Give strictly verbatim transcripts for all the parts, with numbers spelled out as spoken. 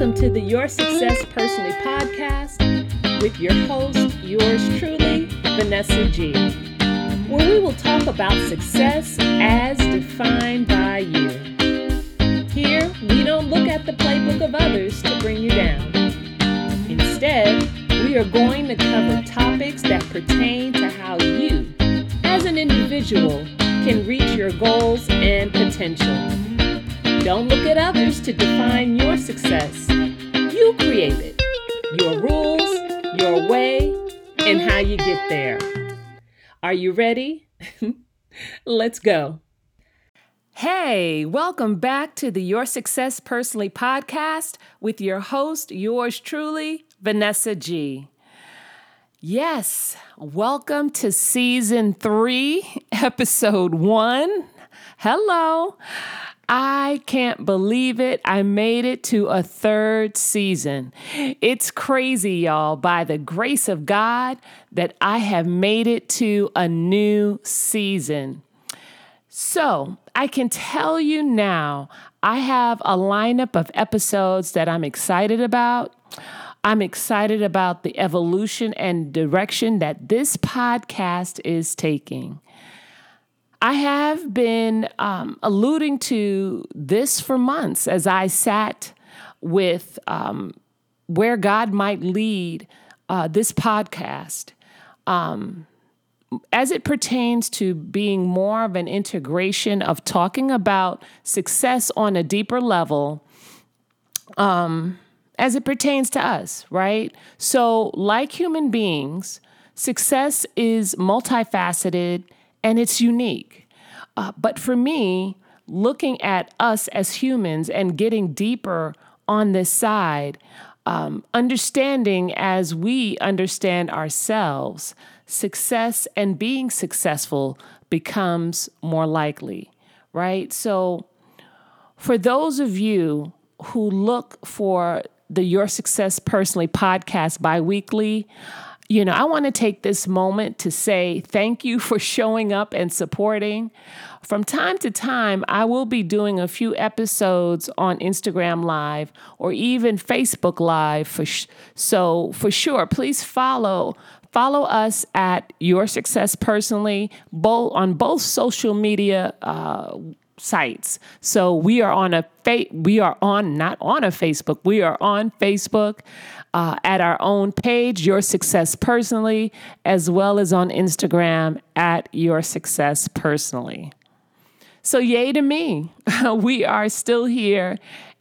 Welcome to the Your Success Personally podcast with your host, yours truly, Vanessa G, where we will talk about success as defined by you. Here, we don't look at the playbook of others to bring you down. Instead, we are going to cover topics that pertain to how you, as an individual, can reach your goals and potential. Don't look at others to define your success. You create it. Your rules, your way, and how you get there. Are you ready? Let's go. Hey, welcome back to the Your Success Personally podcast with your host, yours truly, Vanessa G. Yes, welcome to season three, episode one. Hello. I can't believe it. I made it to a third season. It's crazy, y'all, by the grace of God, that I have made it to a new season. So I can tell you now, I have a lineup of episodes that I'm excited about. I'm excited about the evolution and direction that this podcast is taking. I have been um, alluding to this for months as I sat with um, where God might lead uh, this podcast um, as it pertains to being more of an integration of talking about success on a deeper level um, as it pertains to us, right? So like human beings, success is multifaceted, and it's unique. Uh, but for me, looking at us as humans and getting deeper on this side, um, understanding as we understand ourselves, success and being successful becomes more likely, right? So for those of you who look for the Your Success Personally podcast biweekly, you know, I want to take this moment to say thank you for showing up and supporting. From time to time, I will be doing a few episodes on Instagram Live or even Facebook Live. For sh- so for sure, please follow follow us at Your Success Personally both on both social media uh, sites. So we are on a fa- we are on not on a Facebook. We are on Facebook. Uh, at our own page, Your Success Personally, as well as on Instagram at Your Success Personally. So yay to me. We are still here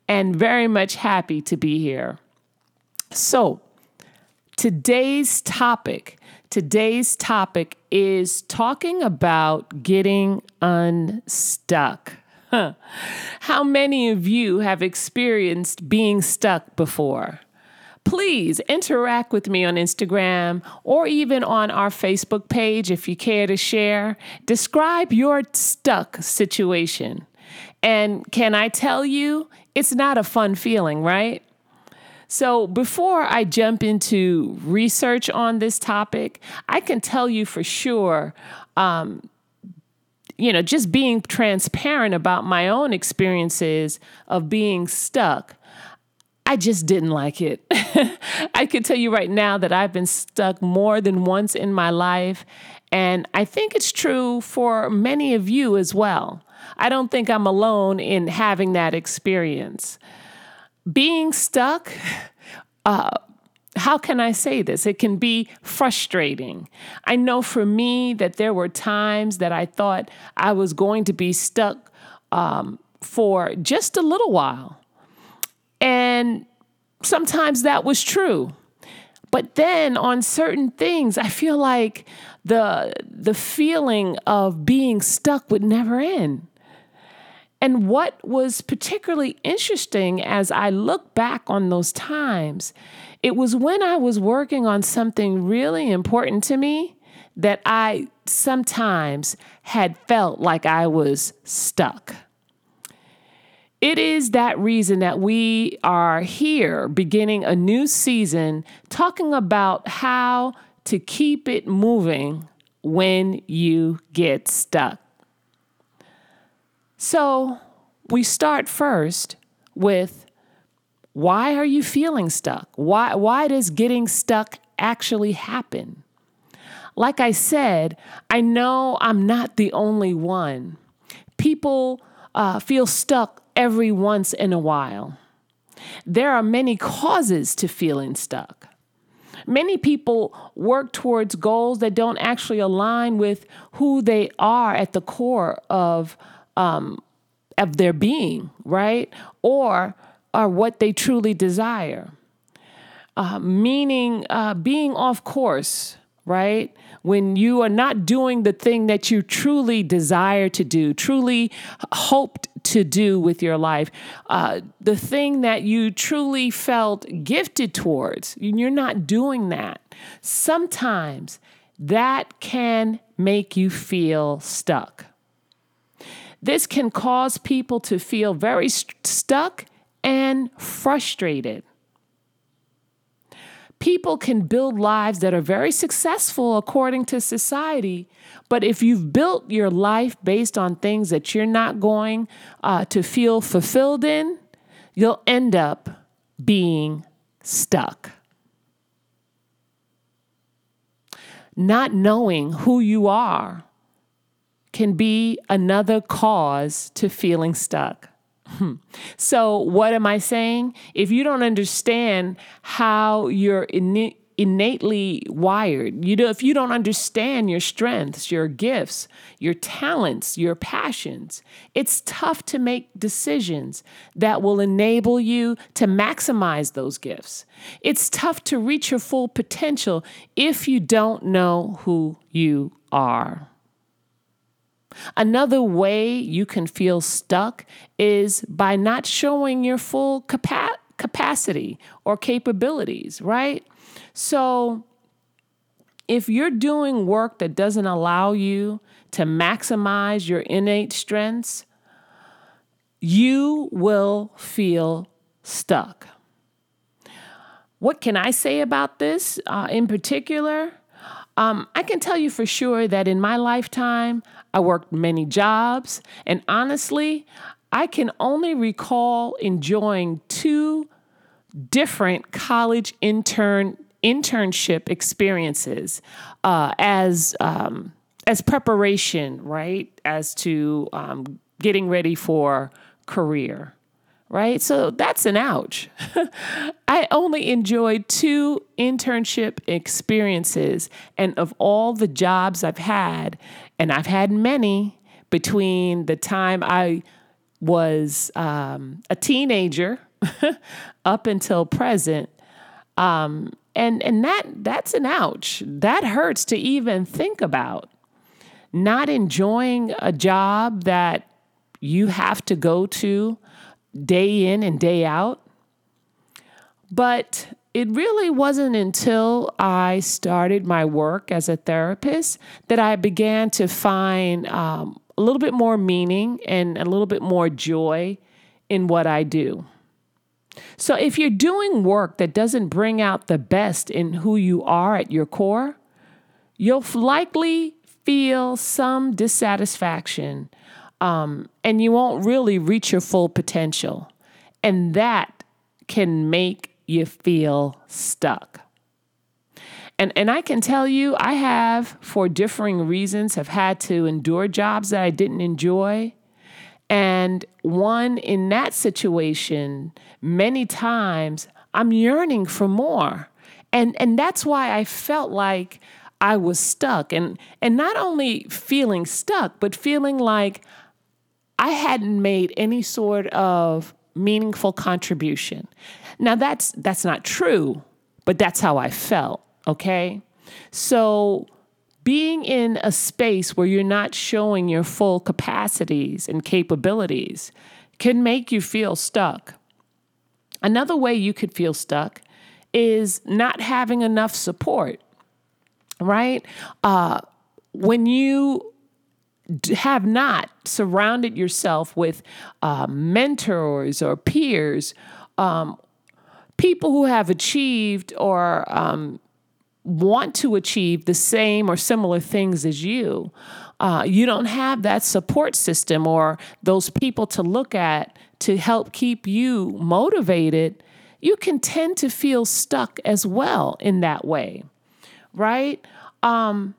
and very much happy to be here. So today's topic, today's topic is talking about getting unstuck. Huh. How many of you have experienced being stuck before? Please interact with me on Instagram or even on our Facebook page if you care to share. Describe your stuck situation. And can I tell you, it's not a fun feeling, right? So before I jump into research on this topic, I can tell you for sure, um, you know, just being transparent about my own experiences of being stuck, I just didn't like it. I can tell you right now that I've been stuck more than once in my life, and I think it's true for many of you as well. I don't think I'm alone in having that experience. Being stuck, uh, how can I say this? It can be frustrating. I know for me that there were times that I thought I was going to be stuck um, for just a little while. And sometimes that was true. But then on certain things, I feel like the the feeling of being stuck would never end. And what was particularly interesting as I look back on those times, it was when I was working on something really important to me that I sometimes had felt like I was stuck. It is that reason that we are here beginning a new season talking about how to keep it moving when you get stuck. So we start first with Why are you feeling stuck? Why, why does getting stuck actually happen? Like I said, I know I'm not the only one. People uh, feel stuck every once in a while. There are many causes to feeling stuck. Many people work towards goals that don't actually align with who they are at the core of um, of their being, right? Or are what they truly desire. Uh, meaning uh, being off course, right? When you are not doing the thing that you truly desire to do, truly hoped to do with your life, uh, the thing that you truly felt gifted towards, you're not doing that. Sometimes that can make you feel stuck. This can cause people to feel very st- stuck and frustrated. People can build lives that are very successful according to society, but if you've built your life based on things that you're not going uh, to feel fulfilled in, you'll end up being stuck. Not knowing who you are can be another cause to feeling stuck. So what am I saying? If you don't understand how you're inna- innately wired, you know, if you don't understand your strengths, your gifts, your talents, your passions, it's tough to make decisions that will enable you to maximize those gifts. It's tough to reach your full potential if you don't know who you are. Another way you can feel stuck is by not showing your full capa- capacity or capabilities, right? So if you're doing work that doesn't allow you to maximize your innate strengths, you will feel stuck. What can I say about this uh, in particular? Um, I can tell you for sure that in my lifetime, I worked many jobs, and honestly, I can only recall enjoying two different college intern internship experiences uh, as um, as preparation, right, as to um, getting ready for career, right? So that's an ouch. I only enjoyed two internship experiences. And of all the jobs I've had, and I've had many between the time I was um, a teenager up until present, um, and, and that that's an ouch. That hurts to even think about. Not enjoying a job that you have to go to day in and day out. But it really wasn't until I started my work as a therapist that I began to find um, a little bit more meaning and a little bit more joy in what I do. So if you're doing work that doesn't bring out the best in who you are at your core, you'll likely feel some dissatisfaction. Um, and you won't really reach your full potential. And that can make you feel stuck. And and I can tell you, I have, for differing reasons, have had to endure jobs that I didn't enjoy. And one in that situation, many times, I'm yearning for more. And and that's why I felt like I was stuck. And, and not only feeling stuck, but feeling like I hadn't made any sort of meaningful contribution. Now that's that's not true, but that's how I felt, okay? So being in a space where you're not showing your full capacities and capabilities can make you feel stuck. Another way you could feel stuck is not having enough support, right? Uh, when you have not surrounded yourself with uh, mentors or peers, um, people who have achieved or um, want to achieve the same or similar things as you. Uh, you don't have that support system or those people to look at to help keep you motivated. you can tend to feel stuck as well in that way, right? Um,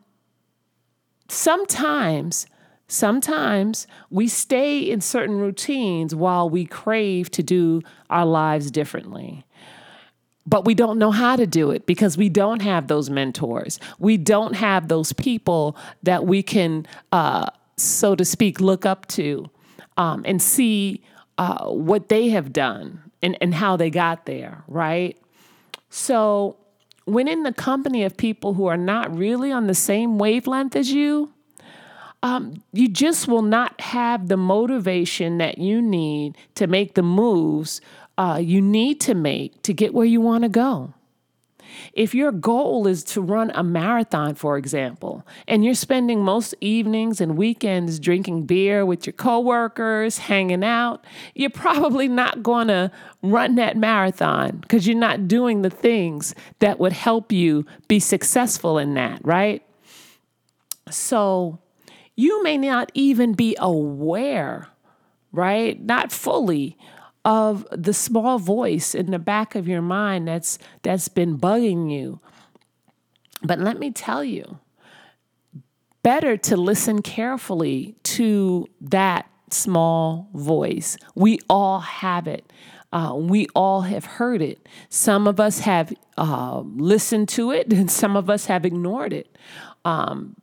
sometimes, sometimes we stay in certain routines while we crave to do our lives differently. But we don't know how to do it because we don't have those mentors. We don't have those people that we can, uh, so to speak, look up to um, and see uh, what they have done and, and how they got there, right? So when in the company of people who are not really on the same wavelength as you, um, you just will not have the motivation that you need to make the moves Uh, you need to make to get where you want to go. If your goal is to run a marathon, for example, and you're spending most evenings and weekends drinking beer with your coworkers, hanging out, you're probably not going to run that marathon because you're not doing the things that would help you be successful in that, right? So you may not even be aware, right? Not fully of the small voice in the back of your mind that's that's been bugging you. But let me tell you, better to listen carefully to that small voice. We all have it. Uh, we all have heard it. Some of us have uh, listened to it and some of us have ignored it. Um,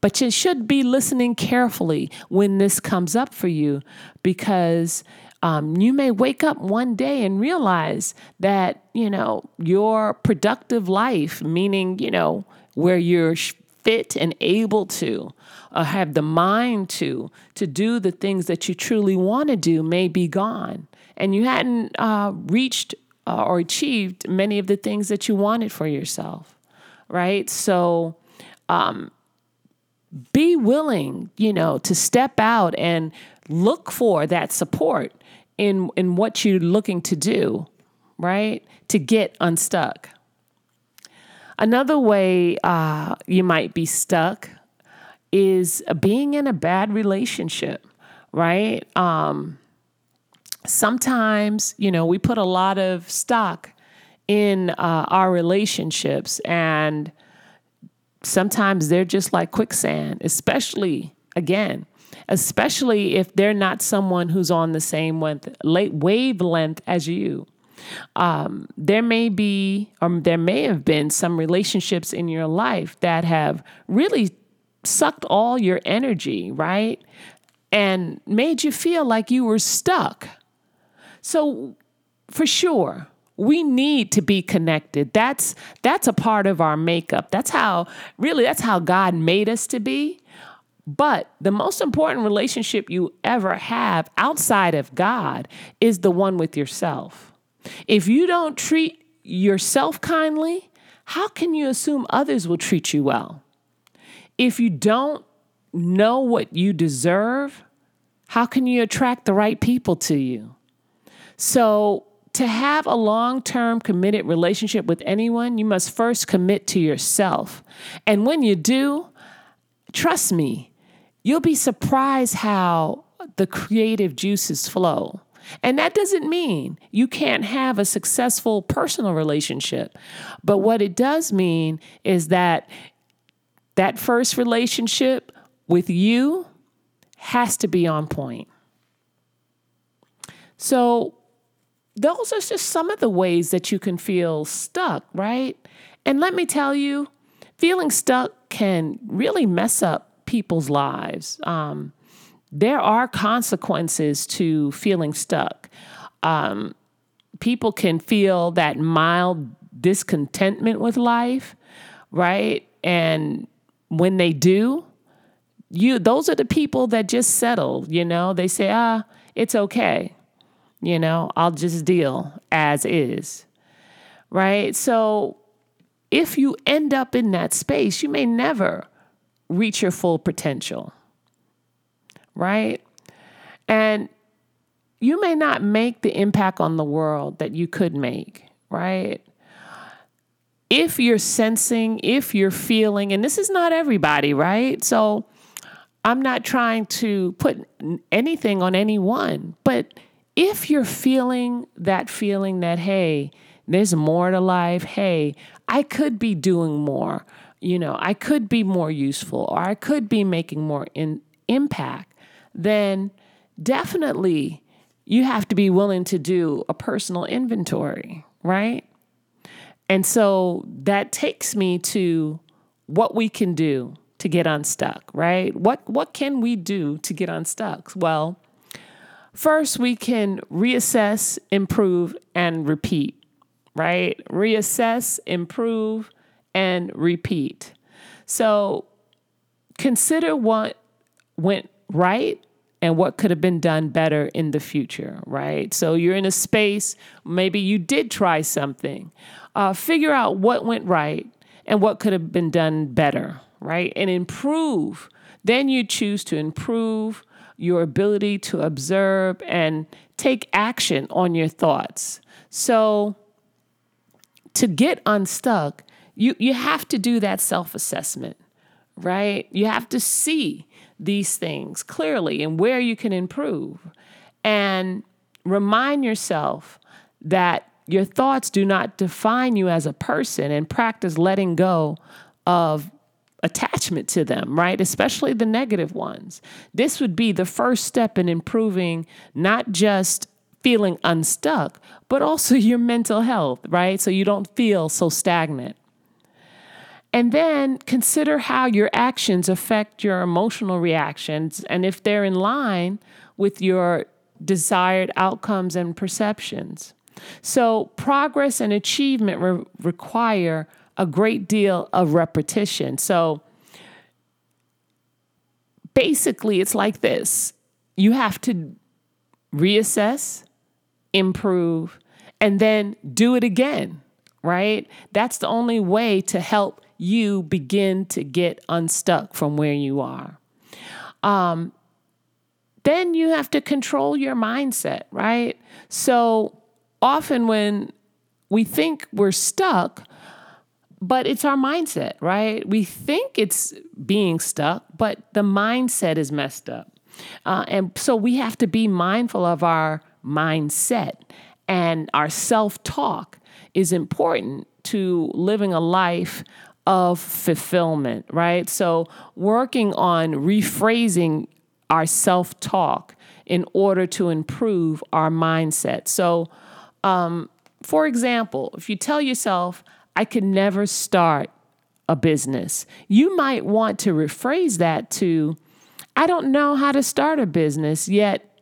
but you should be listening carefully when this comes up for you because Um, you may wake up one day and realize that, you know, your productive life, meaning, you know, where you're fit and able to uh, have the mind to, to do the things that you truly want to do may be gone. And you hadn't uh, reached uh, or achieved many of the things that you wanted for yourself, right? So, um, be willing, you know, to step out and look for that support in in what you're looking to do, right? To get unstuck. Another way uh, you might be stuck is being in a bad relationship, right? Um, sometimes, you know, we put a lot of stock in uh, our relationships, and sometimes they're just like quicksand, especially, again, especially if they're not someone who's on the same wavelength as you. Um, there may be, or there may have been some relationships in your life that have really sucked all your energy, right? And made you feel like you were stuck. So for sure, we need to be connected. That's that's a part of our makeup. That's how, really, that's how God made us to be. But the most important relationship you ever have outside of God is the one with yourself. If you don't treat yourself kindly, how can you assume others will treat you well? If you don't know what you deserve, how can you attract the right people to you? So to have a long-term committed relationship with anyone, you must first commit to yourself. And when you do, trust me, you'll be surprised how the creative juices flow. And that doesn't mean you can't have a successful personal relationship. But what it does mean is that that first relationship with you has to be on point. So those are just some of the ways that you can feel stuck, right? And let me tell you, feeling stuck can really mess up people's lives. Um, there are consequences to feeling stuck. Um, people can feel that mild discontentment with life, right? And when they do, you those are the people that just settle, you know? They say, ah, it's okay. You know, I'll just deal as is, right? So if you end up in that space, you may never reach your full potential, right? And you may not make the impact on the world that you could make, right? If you're sensing, if you're feeling, and this is not everybody, right? So I'm not trying to put anything on anyone, but if you're feeling that feeling that, hey, there's more to life, hey, I could be doing more, you know, I could be more useful, or I could be making more in, impact, then definitely you have to be willing to do a personal inventory, right? And so that takes me to what we can do to get unstuck, right? What what can we do to get unstuck? Well, first we can reassess, improve, and repeat, right? Reassess, improve, and repeat. So consider what went right and what could have been done better in the future, right? So you're in a space, maybe you did try something. Uh, figure out what went right and what could have been done better, right? And improve. Then you choose to improve your ability to observe and take action on your thoughts. So to get unstuck, you, you have to do that self-assessment, right? You have to see these things clearly and where you can improve. And remind yourself that your thoughts do not define you as a person, and practice letting go of attachment to them, right? Especially the negative ones. This would be the first step in improving not just feeling unstuck, but also your mental health, right? So you don't feel so stagnant. And then consider how your actions affect your emotional reactions and if they're in line with your desired outcomes and perceptions. So progress and achievement re- require a great deal of repetition. So basically it's like this. You have to reassess, improve, and then do it again, right? That's the only way to help you begin to get unstuck from where you are. Um, then you have to control your mindset, right? So often when we think we're stuck, but it's our mindset, right? We think it's being stuck, but the mindset is messed up. Uh, and so we have to be mindful of our mindset, and our self-talk is important to living a life of fulfillment, right? So working on rephrasing our self-talk in order to improve our mindset. So, um, for example, if you tell yourself, I could never start a business, you might want to rephrase that to, I don't know how to start a business, yet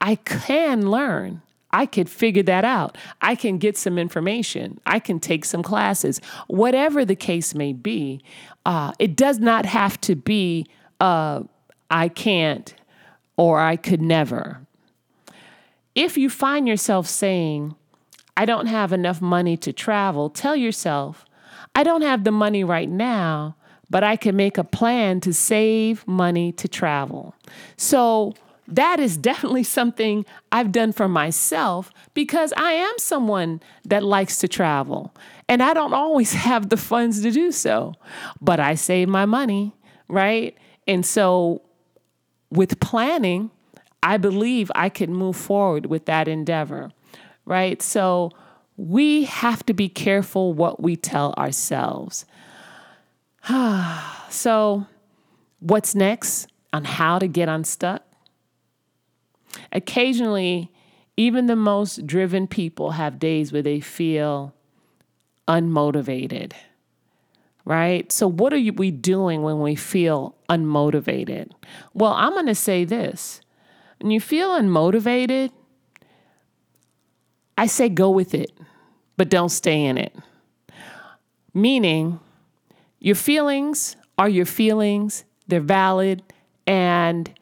I can learn. I could figure that out. I can get some information. I can take some classes. Whatever the case may be, uh, it does not have to be uh, I can't or I could never. If you find yourself saying, I don't have enough money to travel, tell yourself, I don't have the money right now, but I can make a plan to save money to travel. So that is definitely something I've done for myself, because I am someone that likes to travel and I don't always have the funds to do so, but I save my money, right? And so with planning, I believe I can move forward with that endeavor, right? So we have to be careful what we tell ourselves. So what's next on how to get unstuck? Occasionally, even the most driven people have days where they feel unmotivated, right? So what are we doing when we feel unmotivated? Well, I'm going to say this. When you feel unmotivated, I say go with it, but don't stay in it. Meaning, your feelings are your feelings. They're valid. And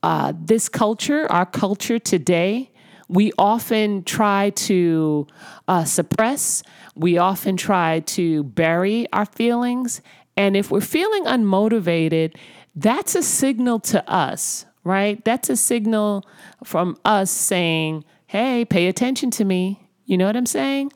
Uh, this culture, our culture today, we often try to uh, suppress. We often try to bury our feelings. And if we're feeling unmotivated, that's a signal to us, right? That's a signal from us saying, hey, pay attention to me. You know what I'm saying?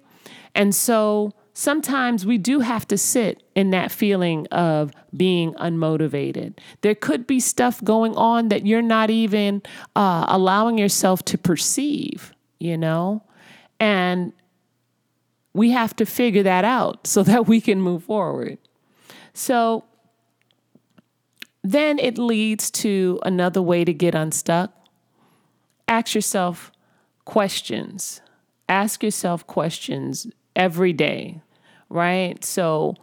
And so sometimes we do have to sit in that feeling of being unmotivated. There could be stuff going on that you're not even uh, allowing yourself to perceive, you know? And we have to figure that out so that we can move forward. So then it leads to another way to get unstuck. Ask yourself questions. Ask yourself questions every day, right? So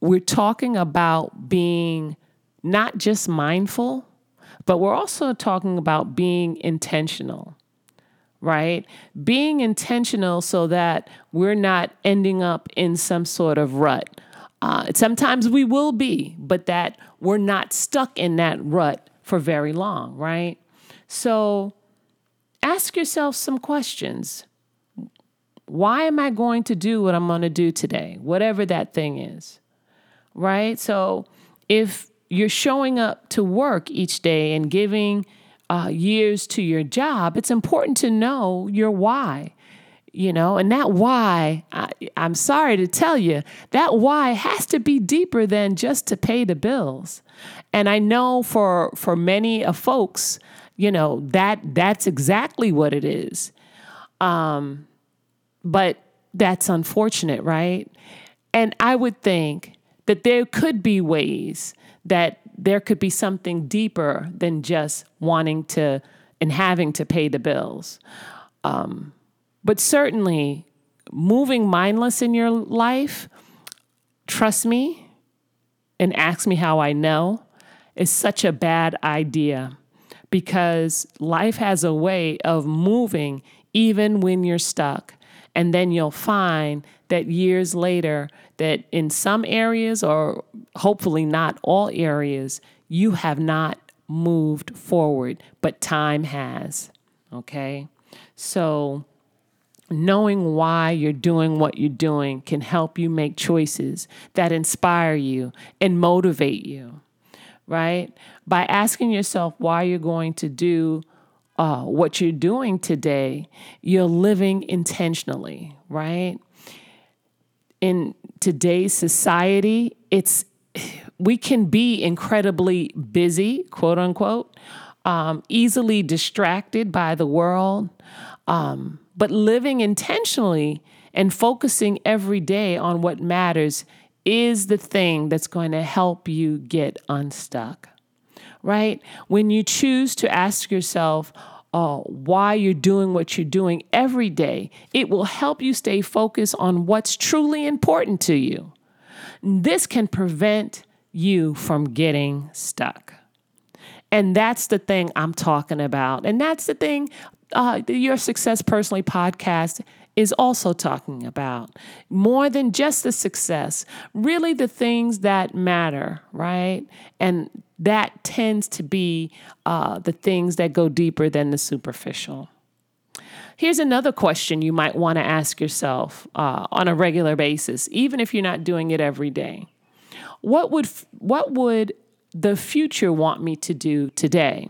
we're talking about being not just mindful, but we're also talking about being intentional, right? Being intentional so that we're not ending up in some sort of rut. Uh, sometimes we will be, but that we're not stuck in that rut for very long, right? So ask yourself some questions. Why am I going to do what I'm going to do today? Whatever that thing is, right? So if you're showing up to work each day and giving uh, years to your job, it's important to know your why, you know, and that why, I, I'm sorry to tell you, that why has to be deeper than just to pay the bills. And I know for for many of folks, you know, that that's exactly what it is. Um But that's unfortunate, right? And I would think that there could be ways that there could be something deeper than just wanting to and having to pay the bills. Um, but certainly moving mindless in your life, trust me and ask me how I know, is such a bad idea because life has a way of moving even when you're stuck. And then you'll find that years later that in some areas, or hopefully not all areas, you have not moved forward, but time has, okay? So knowing why you're doing what you're doing can help you make choices that inspire you and motivate you, right? By asking yourself why you're going to do Uh, what you're doing today, you're living intentionally, right? In today's society, it's we can be incredibly busy, quote unquote, um, easily distracted by the world, um, but living intentionally and focusing every day on what matters is the thing that's going to help you get unstuck. Right? When you choose to ask yourself uh, why you're doing what you're doing every day, it will help you stay focused on what's truly important to you. This can prevent you from getting stuck. And that's the thing I'm talking about. And that's the thing uh, Your Success Personally podcast is also talking about. More than just the success, really the things that matter, right? And that tends to be uh, the things that go deeper than the superficial. Here's another question you might want to ask yourself uh, on a regular basis, even if you're not doing it every day. What would what would the future want me to do today?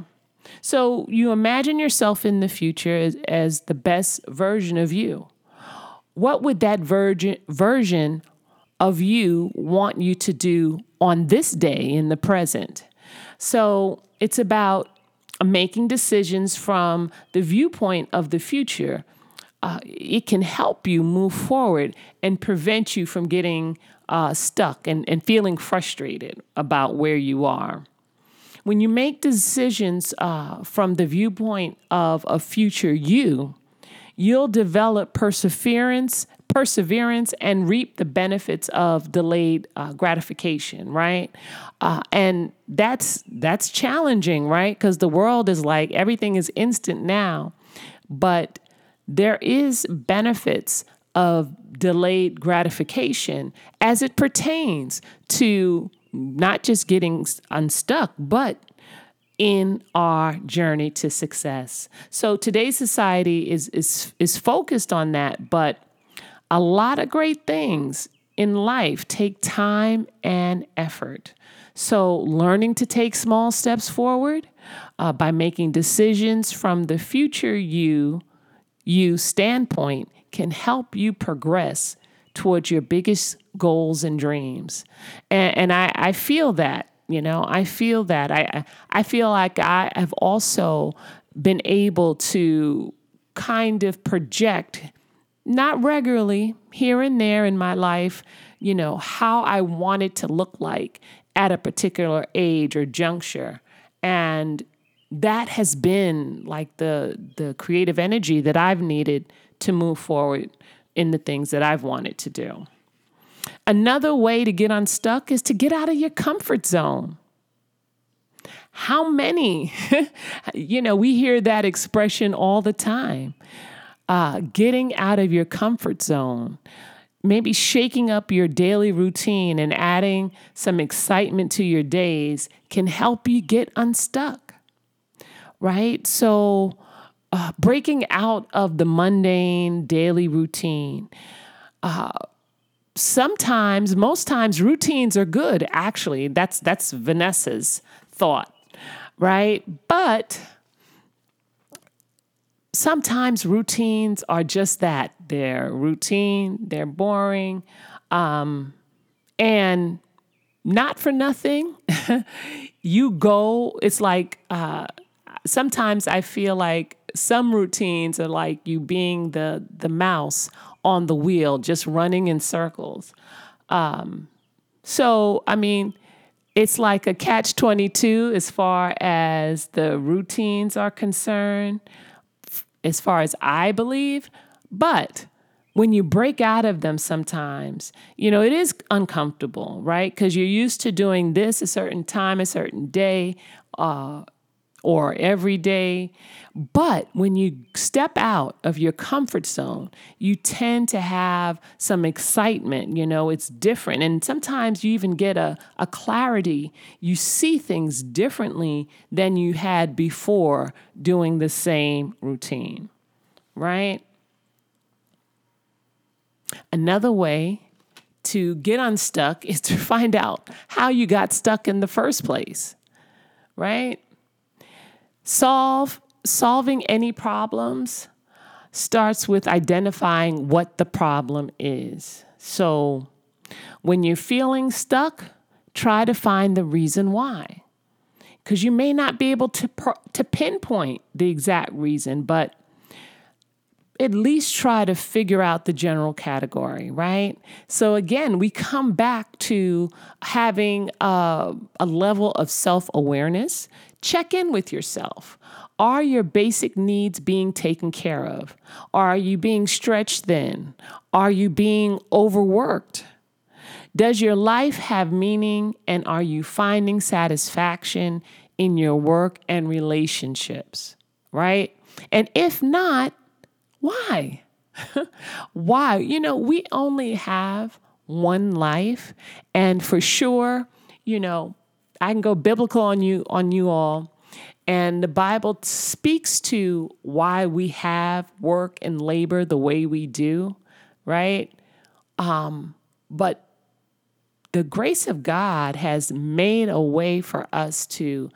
So you imagine yourself in the future as, as the best version of you. What would that virgin, version of you want you to do on this day in the present? So it's about making decisions from the viewpoint of the future. Uh, it can help you move forward and prevent you from getting uh, stuck and, and feeling frustrated about where you are. When you make decisions uh, from the viewpoint of a future you, you'll develop perseverance, perseverance, and reap the benefits of delayed uh, gratification, right? Uh, and that's that's challenging, right? Because the world is like everything is instant now, but there is benefits of delayed gratification as it pertains to not just getting unstuck, but in our journey to success. So today's society is is is focused on that, but a lot of great things in life take time and effort. So learning to take small steps forward uh, by making decisions from the future you, you standpoint can help you progress towards your biggest goals and dreams. And, and I, I feel that, you know, I feel that. I, I feel like I have also been able to kind of project, not regularly, here and there in my life, you know, how I want it to look like at a particular age or juncture. And that has been like the the creative energy that I've needed to move forward in the things that I've wanted to do. Another way to get unstuck is to get out of your comfort zone. How many, you know, we hear that expression all the time, uh, getting out of your comfort zone, maybe shaking up your daily routine and adding some excitement to your days can help you get unstuck, right? So uh, breaking out of the mundane daily routine, uh, sometimes, most times routines are good, actually. That's that's Vanessa's thought, right? But sometimes routines are just that. They're routine, they're boring, um, and not for nothing. You go, it's like, uh, sometimes I feel like some routines are like you being the the mouse on the wheel, just running in circles. Um, so, I mean, it's like a catch twenty-two as far as the routines are concerned, as far as I believe. But when you break out of them sometimes, you know, it is uncomfortable, right? Because you're used to doing this a certain time, a certain day, uh, or every day. But when you step out of your comfort zone, you tend to have some excitement, you know, it's different. And sometimes you even get a, a clarity. You see things differently than you had before doing the same routine, right? Another way to get unstuck is to find out how you got stuck in the first place, right? Solve, solving any problems starts with identifying what the problem is. So when you're feeling stuck, try to find the reason why. Because you may not be able to, to pinpoint the exact reason, but at least try to figure out the general category, right? So again, we come back to having a, a level of self-awareness. Check in with yourself. Are your basic needs being taken care of? Are you being stretched thin? Are you being overworked? Does your life have meaning, and are you finding satisfaction in your work and relationships, right? And if not, why? Why? You know, we only have one life, and for sure, you know, I can go biblical on you, on you all. And the Bible speaks to why we have work and labor the way we do, right? Um, but the grace of God has made a way for us to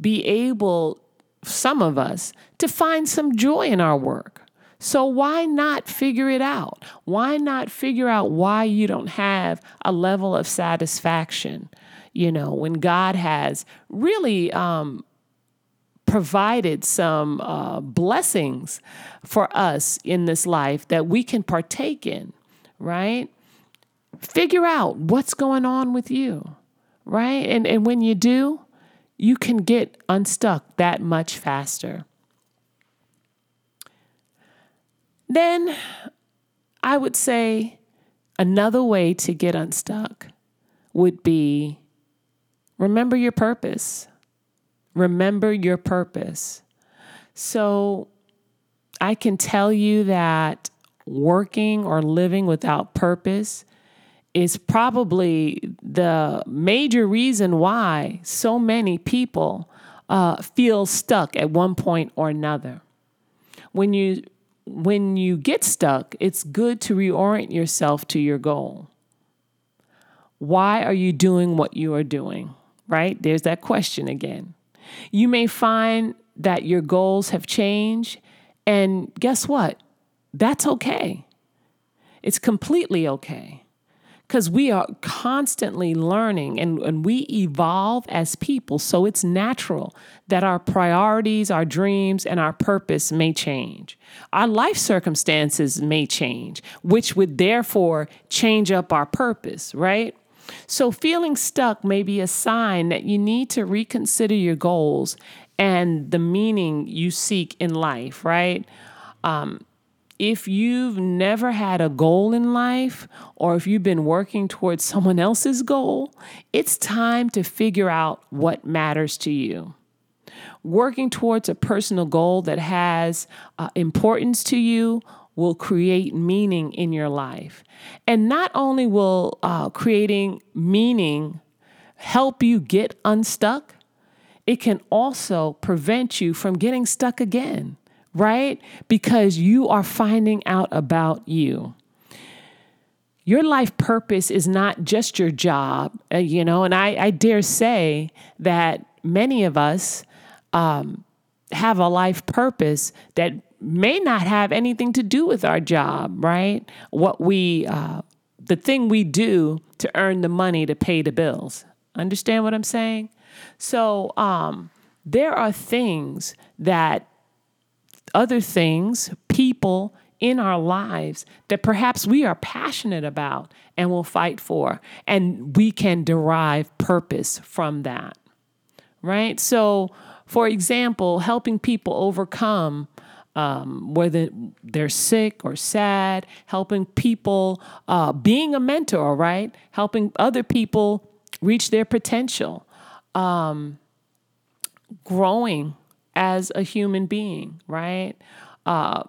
be able, some of us, to find some joy in our work. So why not figure it out? Why not figure out why you don't have a level of satisfaction? You know, when God has really um, provided some uh, blessings for us in this life that we can partake in, right? Figure out what's going on with you, right? And, and when you do, you can get unstuck that much faster. Then I would say another way to get unstuck would be remember your purpose. Remember your purpose. So I can tell you that working or living without purpose is probably the major reason why so many people uh, feel stuck at one point or another. When you, when you get stuck, it's good to reorient yourself to your goal. Why are you doing what you are doing? Right? There's that question again. You may find that your goals have changed, and guess what? That's okay. It's completely okay, because we are constantly learning and, and we evolve as people. So it's natural that our priorities, our dreams, and our purpose may change. Our life circumstances may change, which would therefore change up our purpose, right? So feeling stuck may be a sign that you need to reconsider your goals and the meaning you seek in life, right? Um, If you've never had a goal in life, or if you've been working towards someone else's goal, it's time to figure out what matters to you. Working towards a personal goal that has uh, importance to you will create meaning in your life. And not only will uh, creating meaning help you get unstuck, it can also prevent you from getting stuck again. Right? Because you are finding out about you. Your life purpose is not just your job, uh, you know, and I, I dare say that many of us um, have a life purpose that may not have anything to do with our job, right? What we, uh, the thing we do to earn the money to pay the bills. Understand what I'm saying? So um, there are things that other things, people in our lives that perhaps we are passionate about and will fight for, and we can derive purpose from that, right? So, for example, helping people overcome um, whether they're sick or sad, helping people, uh, being a mentor, right? Helping other people reach their potential, um, growing as a human being, right? Uh,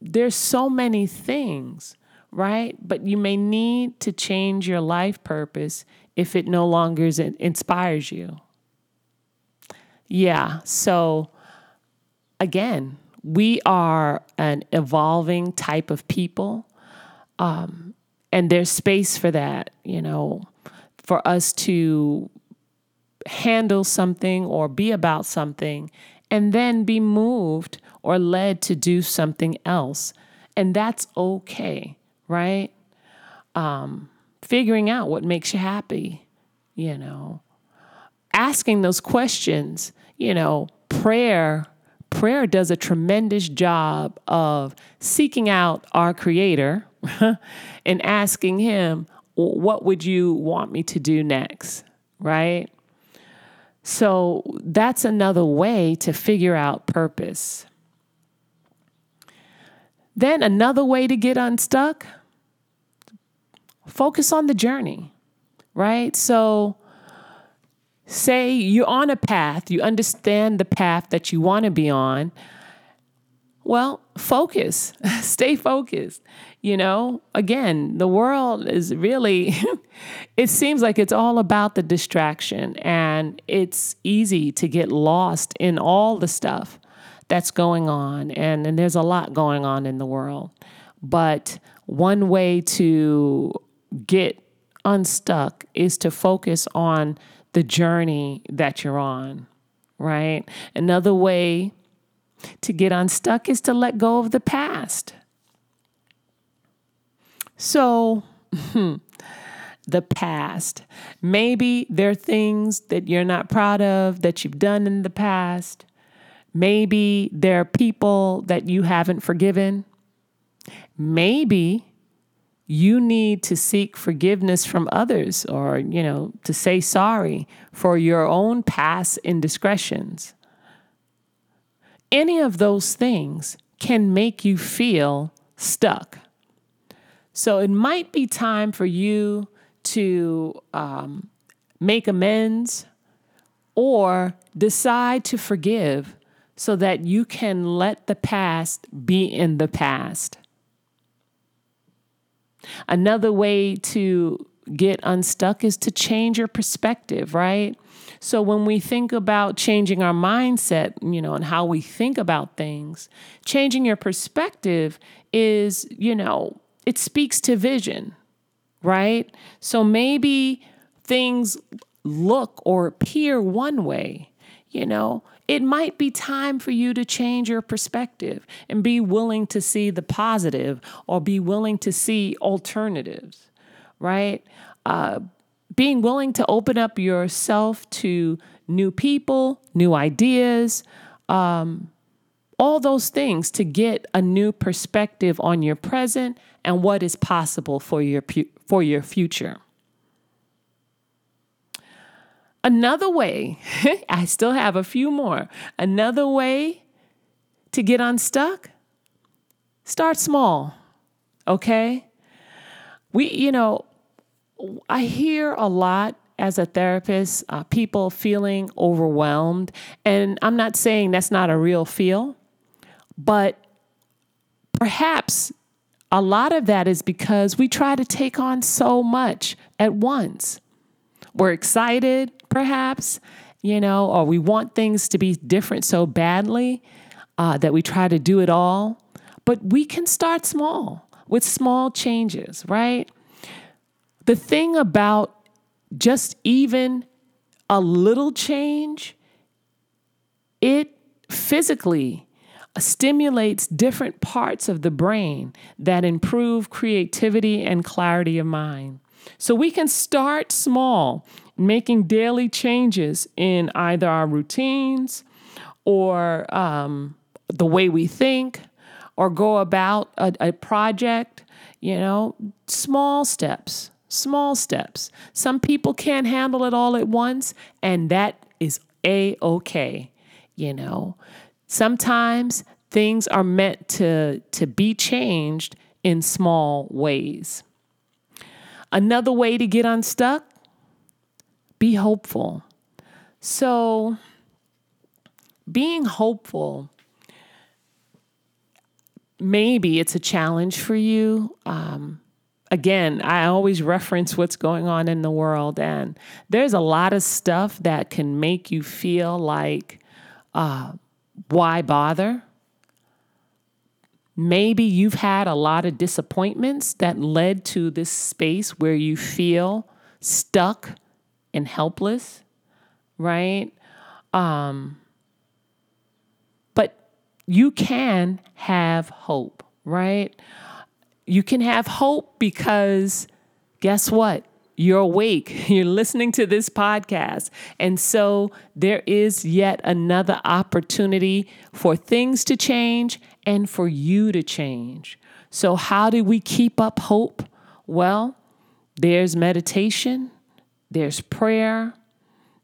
there's so many things, right? But you may need to change your life purpose if it no longer is, inspires you. Yeah, so again, we are an evolving type of people, um, and there's space for that, you know, for us to handle something or be about something and then be moved or led to do something else. And that's okay, right? Um, figuring out what makes you happy, you know. Asking those questions, you know, prayer. Prayer does a tremendous job of seeking out our Creator and asking Him, what would you want me to do next, right? So that's another way to figure out purpose. Then another way to get unstuck, focus on the journey, right? So say you're on a path, you understand the path that you want to be on. Well, focus, stay focused. You know, again, the world is really, it seems like it's all about the distraction, and it's easy to get lost in all the stuff that's going on. And, and there's a lot going on in the world. But one way to get unstuck is to focus on the journey that you're on, right? Another way to get unstuck is to let go of the past. So the past, maybe there are things that you're not proud of that you've done in the past. Maybe there are people that you haven't forgiven. Maybe you need to seek forgiveness from others, or, you know, to say sorry for your own past indiscretions. Any of those things can make you feel stuck. So it might be time for you to um, make amends or decide to forgive so that you can let the past be in the past. Another way to get unstuck is to change your perspective, right? So when we think about changing our mindset, you know, and how we think about things, changing your perspective is, you know, it speaks to vision, right? So maybe things look or appear one way, you know, it might be time for you to change your perspective and be willing to see the positive or be willing to see alternatives, right? Uh, being willing to open up yourself to new people, new ideas, um, all those things to get a new perspective on your present and what is possible for your pu- for your future. Another way, I still have a few more, another way to get unstuck, start small, okay? We, you know, I hear a lot as a therapist, uh, people feeling overwhelmed, and I'm not saying that's not a real feel, but perhaps a lot of that is because we try to take on so much at once. We're excited, perhaps, you know, or we want things to be different so badly uh, that we try to do it all. But we can start small with small changes, right? The thing about just even a little change, it physically stimulates different parts of the brain that improve creativity and clarity of mind. So we can start small, making daily changes in either our routines or um, the way we think or go about a, a project, you know, small steps, small steps. Some people can't handle it all at once, and that is A-okay, you know. Sometimes things are meant to, to be changed in small ways. Another way to get unstuck, be hopeful. So being hopeful, maybe it's a challenge for you. Um, again, I always reference what's going on in the world, and there's a lot of stuff that can make you feel like, uh, why bother? Maybe you've had a lot of disappointments that led to this space where you feel stuck and helpless, right? Um, but you can have hope, right? You can have hope because guess what? You're awake. You're listening to this podcast. And so there is yet another opportunity for things to change and for you to change. So how do we keep up hope? Well, there's meditation, there's prayer,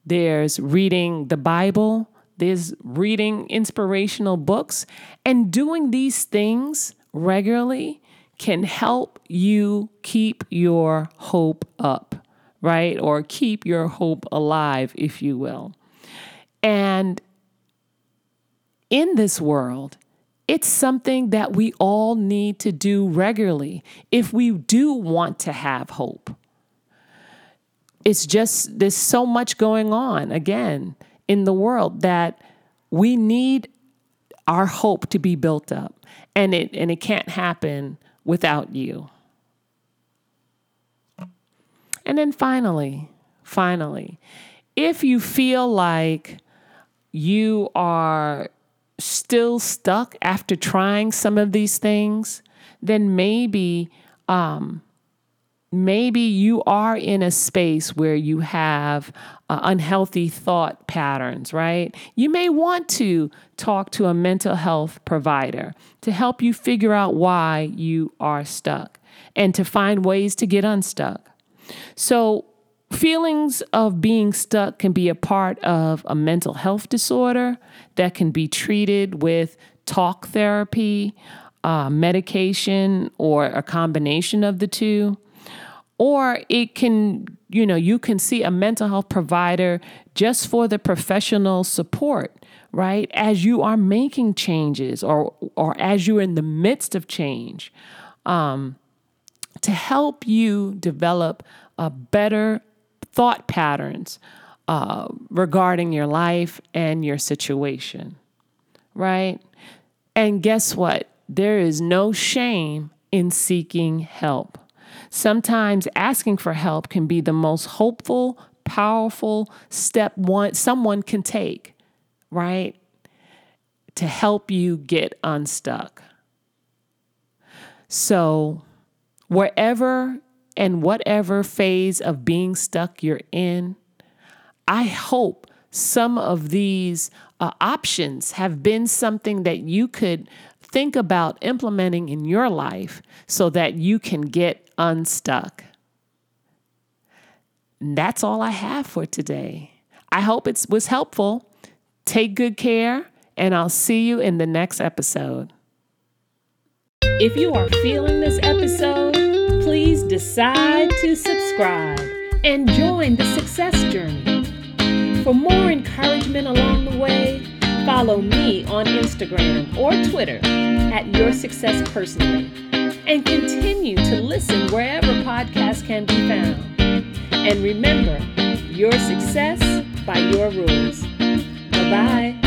there's reading the Bible, there's reading inspirational books, and doing these things regularly can help you keep your hope up, right? Or keep your hope alive, if you will. And in this world, it's something that we all need to do regularly if we do want to have hope. It's just there's so much going on, again, in the world that we need our hope to be built up. And it and it can't happen without you. And then finally, finally, if you feel like you are still stuck after trying some of these things, then maybe, um, maybe you are in a space where you have uh, unhealthy thought patterns, right? You may want to talk to a mental health provider to help you figure out why you are stuck and to find ways to get unstuck. So feelings of being stuck can be a part of a mental health disorder that can be treated with talk therapy, uh, medication, or a combination of the two. Or it can, you know, you can see a mental health provider just for the professional support, right? As you are making changes or or as you're in the midst of change, um, to help you develop a better thought patterns uh, regarding your life and your situation, right? And guess what? There is no shame in seeking help. Sometimes asking for help can be the most hopeful, powerful step one someone can take, right? To help you get unstuck. So wherever and whatever phase of being stuck you're in, I hope some of these uh, options have been something that you could think about implementing in your life so that you can get unstuck. And that's all I have for today. I hope it was helpful. Take good care, and I'll see you in the next episode. If you are feeling this episode, please decide to subscribe and join the success journey. For more encouragement along the way, follow me on Instagram or Twitter at Your Success Personally, and continue to listen wherever podcasts can be found. And remember, your success by your rules. Bye-bye.